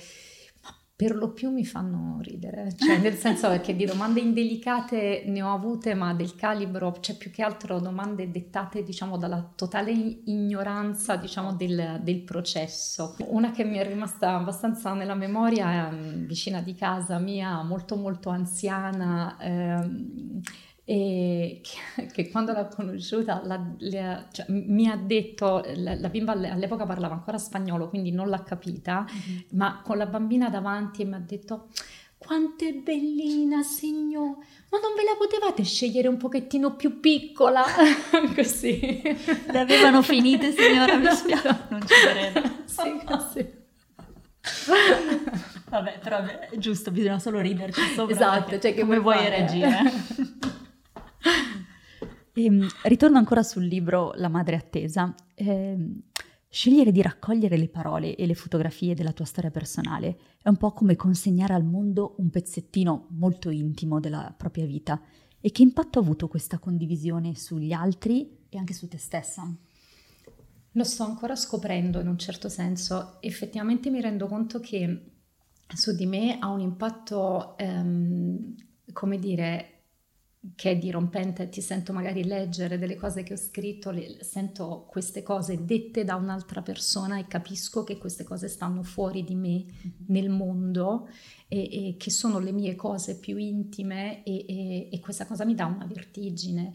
per lo più mi fanno ridere, cioè nel senso che di domande indelicate ne ho avute, ma del calibro, cioè più che altro domande dettate diciamo dalla totale ignoranza diciamo del, del processo. Una che mi è rimasta abbastanza nella memoria, vicina di casa mia, molto molto anziana, ehm, e che, che quando l'ho conosciuta la, le, cioè, mi ha detto, la, la bimba all'epoca parlava ancora spagnolo quindi non l'ha capita, mm-hmm. ma con la bambina davanti mi ha detto: quanto è bellina signor, ma non ve la potevate scegliere un pochettino più piccola? Così l'avevano finita signora, mi spiace, non ci credo. Sì, così. Vabbè, però è giusto, bisogna solo riderci sopra. Esatto, cioè che come vuoi, vuoi reagire. E, ritorno ancora sul libro La madre attesa. Eh, scegliere di raccogliere le parole e le fotografie della tua storia personale è un po' come consegnare al mondo un pezzettino molto intimo della propria vita. E che impatto ha avuto questa condivisione sugli altri e anche su te stessa? Lo sto ancora scoprendo in un certo senso. Effettivamente mi rendo conto che su di me ha un impatto, ehm, come dire, che è dirompente. Ti sento magari leggere delle cose che ho scritto, le, sento queste cose dette da un'altra persona e capisco che queste cose stanno fuori di me, nel mondo, e, e che sono le mie cose più intime, e, e, e questa cosa mi dà una vertigine.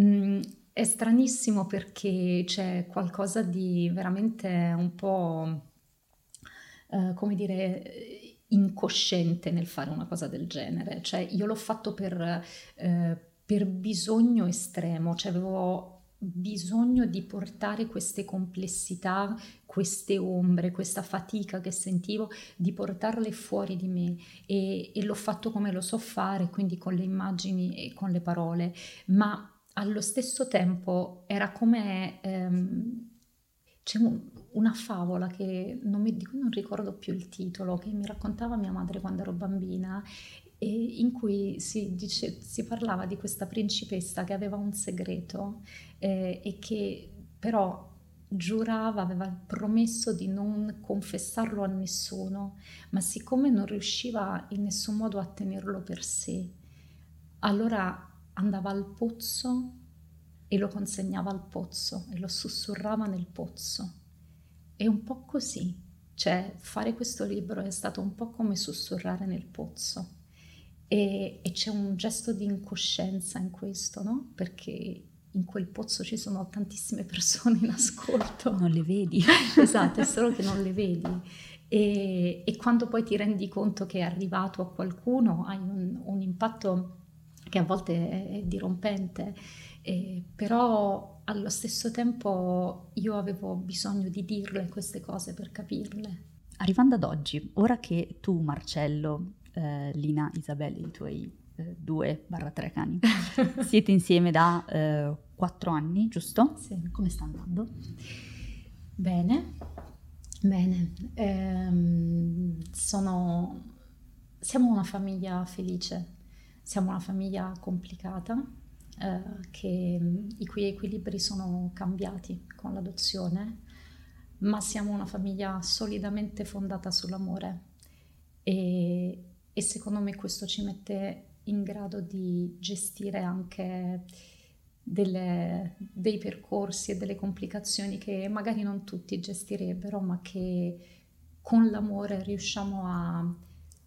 Mm. È stranissimo perché c'è qualcosa di veramente un po', eh, come dire, incosciente nel fare una cosa del genere. Cioè io l'ho fatto per, eh, per bisogno estremo, cioè avevo bisogno di portare queste complessità, queste ombre, questa fatica che sentivo, di portarle fuori di me, e, e l'ho fatto come lo so fare, quindi con le immagini e con le parole, ma... allo stesso tempo era come ehm, c'è una favola che non mi, di cui non ricordo più il titolo, che mi raccontava mia madre quando ero bambina, e in cui si, dice, si parlava di questa principessa che aveva un segreto eh, e che però giurava, aveva promesso di non confessarlo a nessuno, ma siccome non riusciva in nessun modo a tenerlo per sé, allora andava al pozzo e lo consegnava al pozzo e lo sussurrava nel pozzo. È un po' così, cioè fare questo libro è stato un po' come sussurrare nel pozzo, e, e c'è un gesto di incoscienza in questo, no? Perché in quel pozzo ci sono tantissime persone in ascolto. Non le vedi. Esatto, è solo che non le vedi. E, e quando poi ti rendi conto che è arrivato a qualcuno, hai un, un impatto che a volte è dirompente, eh, però allo stesso tempo io avevo bisogno di dirle queste cose per capirle. Arrivando ad oggi, ora che tu, Marcello, eh, Lina, Isabella, i tuoi eh, due barra tre cani, siete insieme da eh, quattro anni, giusto? Sì. Come sta andando? Bene, bene. Ehm, sono... Siamo una famiglia felice, siamo una famiglia complicata, eh, che, i cui equilibri sono cambiati con l'adozione, ma siamo una famiglia solidamente fondata sull'amore e, e secondo me questo ci mette in grado di gestire anche delle, dei percorsi e delle complicazioni che magari non tutti gestirebbero, ma che con l'amore riusciamo a,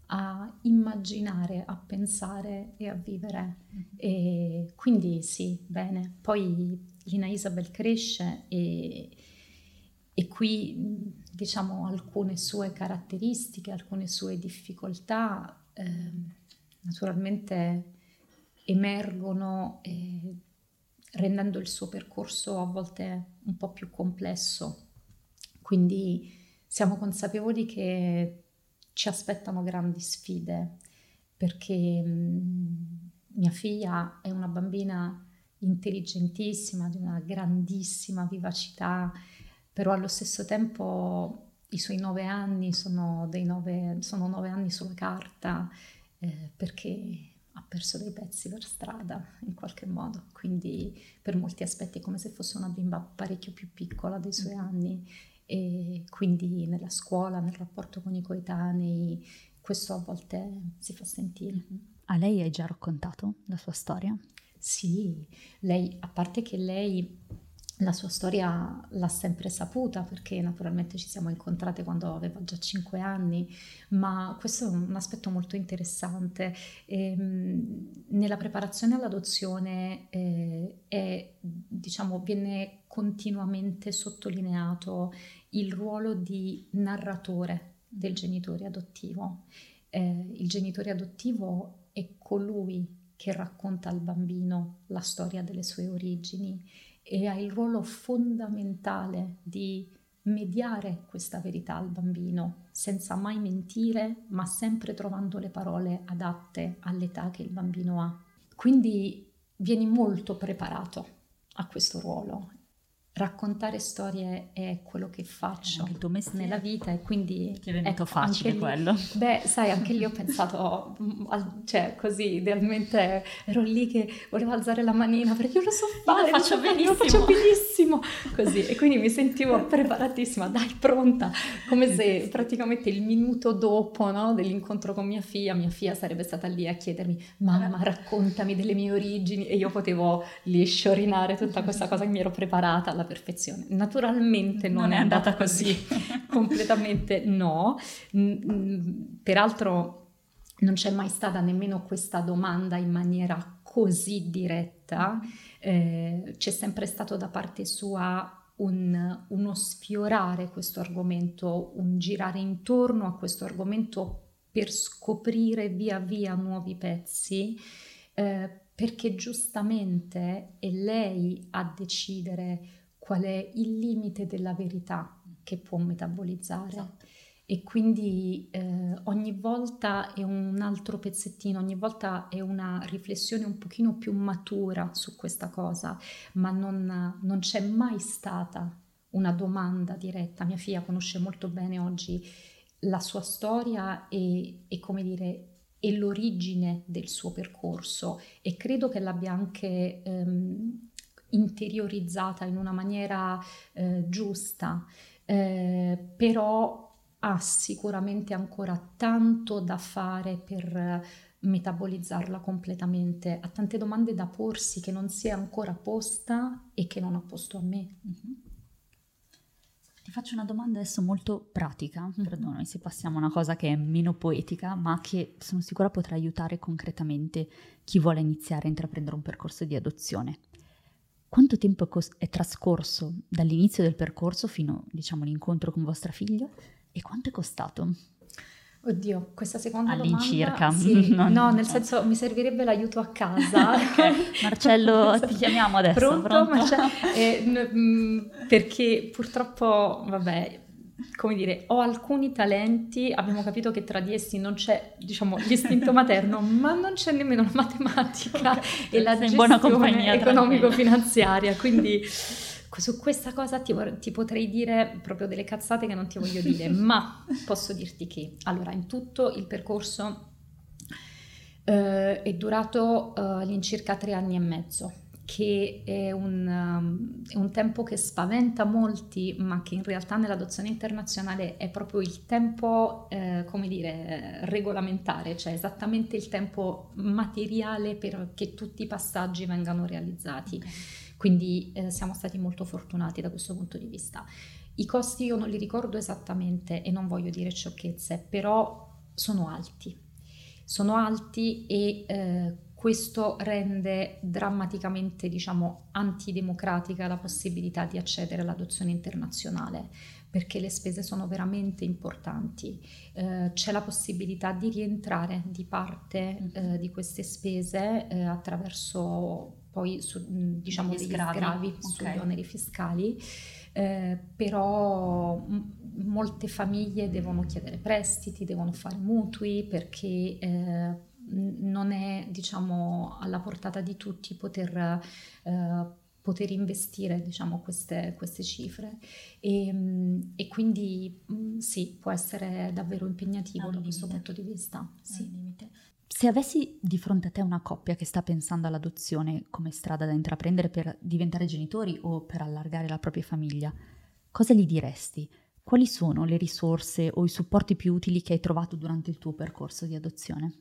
a immaginare, a pensare e a vivere. Mm-hmm. E quindi sì, bene. Poi Lina Isabel cresce e E qui, diciamo, alcune sue caratteristiche, alcune sue difficoltà eh, naturalmente emergono, eh, rendendo il suo percorso a volte un po' più complesso. Quindi siamo consapevoli che ci aspettano grandi sfide, perché mh, mia figlia è una bambina intelligentissima, di una grandissima vivacità, però allo stesso tempo i suoi nove anni sono dei nove, sono nove anni sulla carta, eh, perché ha perso dei pezzi per strada in qualche modo, quindi per molti aspetti è come se fosse una bimba parecchio più piccola dei suoi anni, e quindi nella scuola, nel rapporto con i coetanei, questo a volte si fa sentire. A lei hai già raccontato la sua storia? Sì, lei, a parte che lei... la sua storia l'ha sempre saputa, perché naturalmente ci siamo incontrate quando aveva già cinque anni, ma questo è un aspetto molto interessante. E, nella preparazione all'adozione eh, è, diciamo, viene continuamente sottolineato il ruolo di narratore del genitore adottivo. Eh, il genitore adottivo è colui che racconta al bambino la storia delle sue origini, e ha il ruolo fondamentale di mediare questa verità al bambino, senza mai mentire, ma sempre trovando le parole adatte all'età che il bambino ha. Quindi vieni molto preparato a questo ruolo. Raccontare storie è quello che faccio il tuo mestiere nella vita, e quindi ti è venuto, ecco, facile lì, quello. Beh, sai, anche lì ho pensato, cioè così idealmente ero lì che volevo alzare la manina perché io lo so fare, io lo faccio benissimo, faccio benissimo così, e quindi mi sentivo preparatissima, dai, pronta, come se praticamente il minuto dopo, no, dell'incontro con mia figlia mia figlia sarebbe stata lì a chiedermi: mamma, raccontami delle mie origini, e io potevo lì sciorinare tutta questa cosa che mi ero preparata alla perfezione. Naturalmente non, non è andata, andata così, completamente no. Peraltro non c'è mai stata nemmeno questa domanda in maniera così diretta, eh, c'è sempre stato da parte sua un, uno sfiorare questo argomento, un girare intorno a questo argomento per scoprire via via nuovi pezzi, eh, perché giustamente è lei a decidere qual è il limite della verità che può metabolizzare. Esatto. E quindi eh, ogni volta è un altro pezzettino, ogni volta è una riflessione un pochino più matura su questa cosa, ma non, non c'è mai stata una domanda diretta. Mia figlia conosce molto bene oggi la sua storia e, e come dire, e l'origine del suo percorso, e credo che l'abbia anche ehm, interiorizzata in una maniera eh, giusta, eh, però ha sicuramente ancora tanto da fare per metabolizzarla completamente, ha tante domande da porsi che non si è ancora posta e che non ha posto a me. Mm-hmm. Ti faccio una domanda adesso molto pratica, mm-hmm. perdonami se passiamo a una cosa che è meno poetica, ma che sono sicura potrà aiutare concretamente chi vuole iniziare a intraprendere un percorso di adozione. Quanto tempo è trascorso dall'inizio del percorso fino, diciamo, all'incontro con vostra figlia, e quanto è costato? Oddio, questa seconda All'incirca. domanda... All'incirca. Sì. Non... No, nel senso, mi servirebbe l'aiuto a casa. Okay. Marcello, ti chiamiamo adesso. Pronto? pronto? Marcello? Eh, n- perché purtroppo, vabbè, come dire, ho alcuni talenti, abbiamo capito che tra di essi non c'è, diciamo, l'istinto materno, ma non c'è nemmeno la matematica okay. e la gestione economico-finanziaria, quindi su questa cosa ti, ti potrei dire proprio delle cazzate che non ti voglio dire, ma posso dirti che, allora, in tutto il percorso eh, è durato eh, all'incirca tre anni e mezzo, che è un, um, è un tempo che spaventa molti, ma che in realtà nell'adozione internazionale è proprio il tempo, eh, come dire, regolamentare, cioè esattamente il tempo materiale perché tutti i passaggi vengano realizzati. Okay. Quindi eh, siamo stati molto fortunati da questo punto di vista. I costi io non li ricordo esattamente e non voglio dire sciocchezze, però sono alti. Sono alti e... Eh, questo rende drammaticamente, diciamo, antidemocratica la possibilità di accedere all'adozione internazionale, perché le spese sono veramente importanti. Eh, c'è la possibilità di rientrare di parte eh, di queste spese eh, attraverso poi, su, diciamo, degli degli sgravi, sgravi okay. sugli oneri fiscali, eh, però m- molte famiglie devono chiedere prestiti, devono fare mutui, perché... Eh, non è, diciamo, alla portata di tutti poter, eh, poter investire, diciamo, queste, queste cifre e, e quindi sì, può essere davvero impegnativo da questo punto di vista. Sì. Se avessi di fronte a te una coppia che sta pensando all'adozione come strada da intraprendere per diventare genitori o per allargare la propria famiglia, cosa gli diresti? Quali sono le risorse o i supporti più utili che hai trovato durante il tuo percorso di adozione?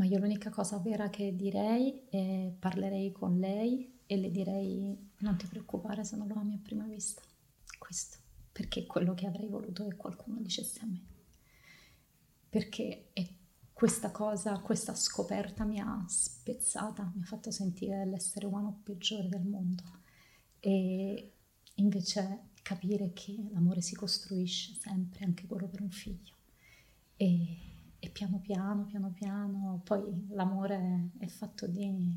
Ma io l'unica cosa vera che direi è parlerei con lei e le direi non ti preoccupare se non lo ami a prima vista. Questo, perché è quello che avrei voluto che qualcuno dicesse a me. Perché è questa cosa, questa scoperta mi ha spezzata, mi ha fatto sentire l'essere umano peggiore del mondo. E invece capire che l'amore si costruisce sempre, anche quello per un figlio. E... E piano piano, piano piano, poi l'amore è fatto di,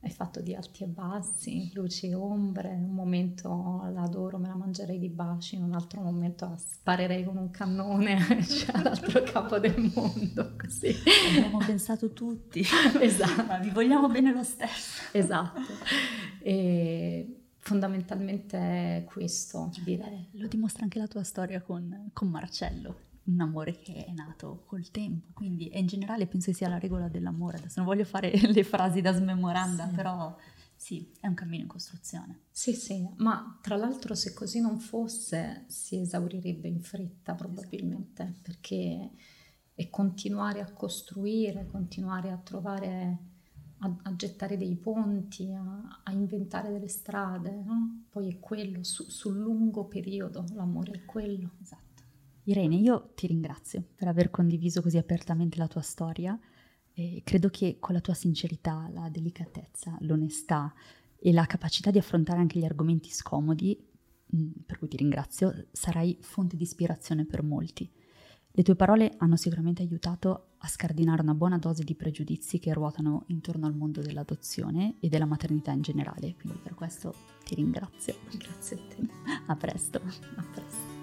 è fatto di alti e bassi, luci e ombre, un momento la adoro, me la mangerei di baci, in un altro momento la sparerei con un cannone, cioè all'altro capo del mondo, così. Abbiamo pensato tutti, esatto. Ma vi vogliamo bene lo stesso. Esatto. E... fondamentalmente questo, direi. Lo dimostra anche la tua storia con, con Marcello. Un amore che è nato col tempo, quindi in generale penso che sia la regola dell'amore. Adesso non voglio fare le frasi da smemoranda, sì. Però sì, è un cammino in costruzione. Sì, sì, ma tra l'altro se così non fosse si esaurirebbe in fretta probabilmente, esatto. Perché è continuare a costruire, continuare a trovare, a, a gettare dei ponti, a, a inventare delle strade, no? Poi è quello, su, sul lungo periodo l'amore è quello. Esatto. Irene, io ti ringrazio per aver condiviso così apertamente la tua storia e credo che con la tua sincerità, la delicatezza, l'onestà e la capacità di affrontare anche gli argomenti scomodi, per cui ti ringrazio, sarai fonte di ispirazione per molti. Le tue parole hanno sicuramente aiutato a scardinare una buona dose di pregiudizi che ruotano intorno al mondo dell'adozione e della maternità in generale, quindi per questo ti ringrazio. Grazie a te. A presto. A presto.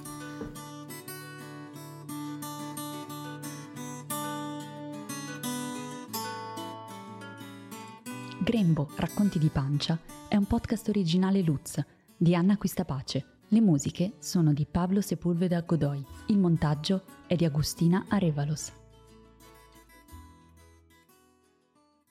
Grembo, racconti di pancia, è un podcast originale Luz, di Anna Quistapace. Le musiche sono di Pablo Sepulveda Godoy. Il montaggio è di Agustina Arevalos.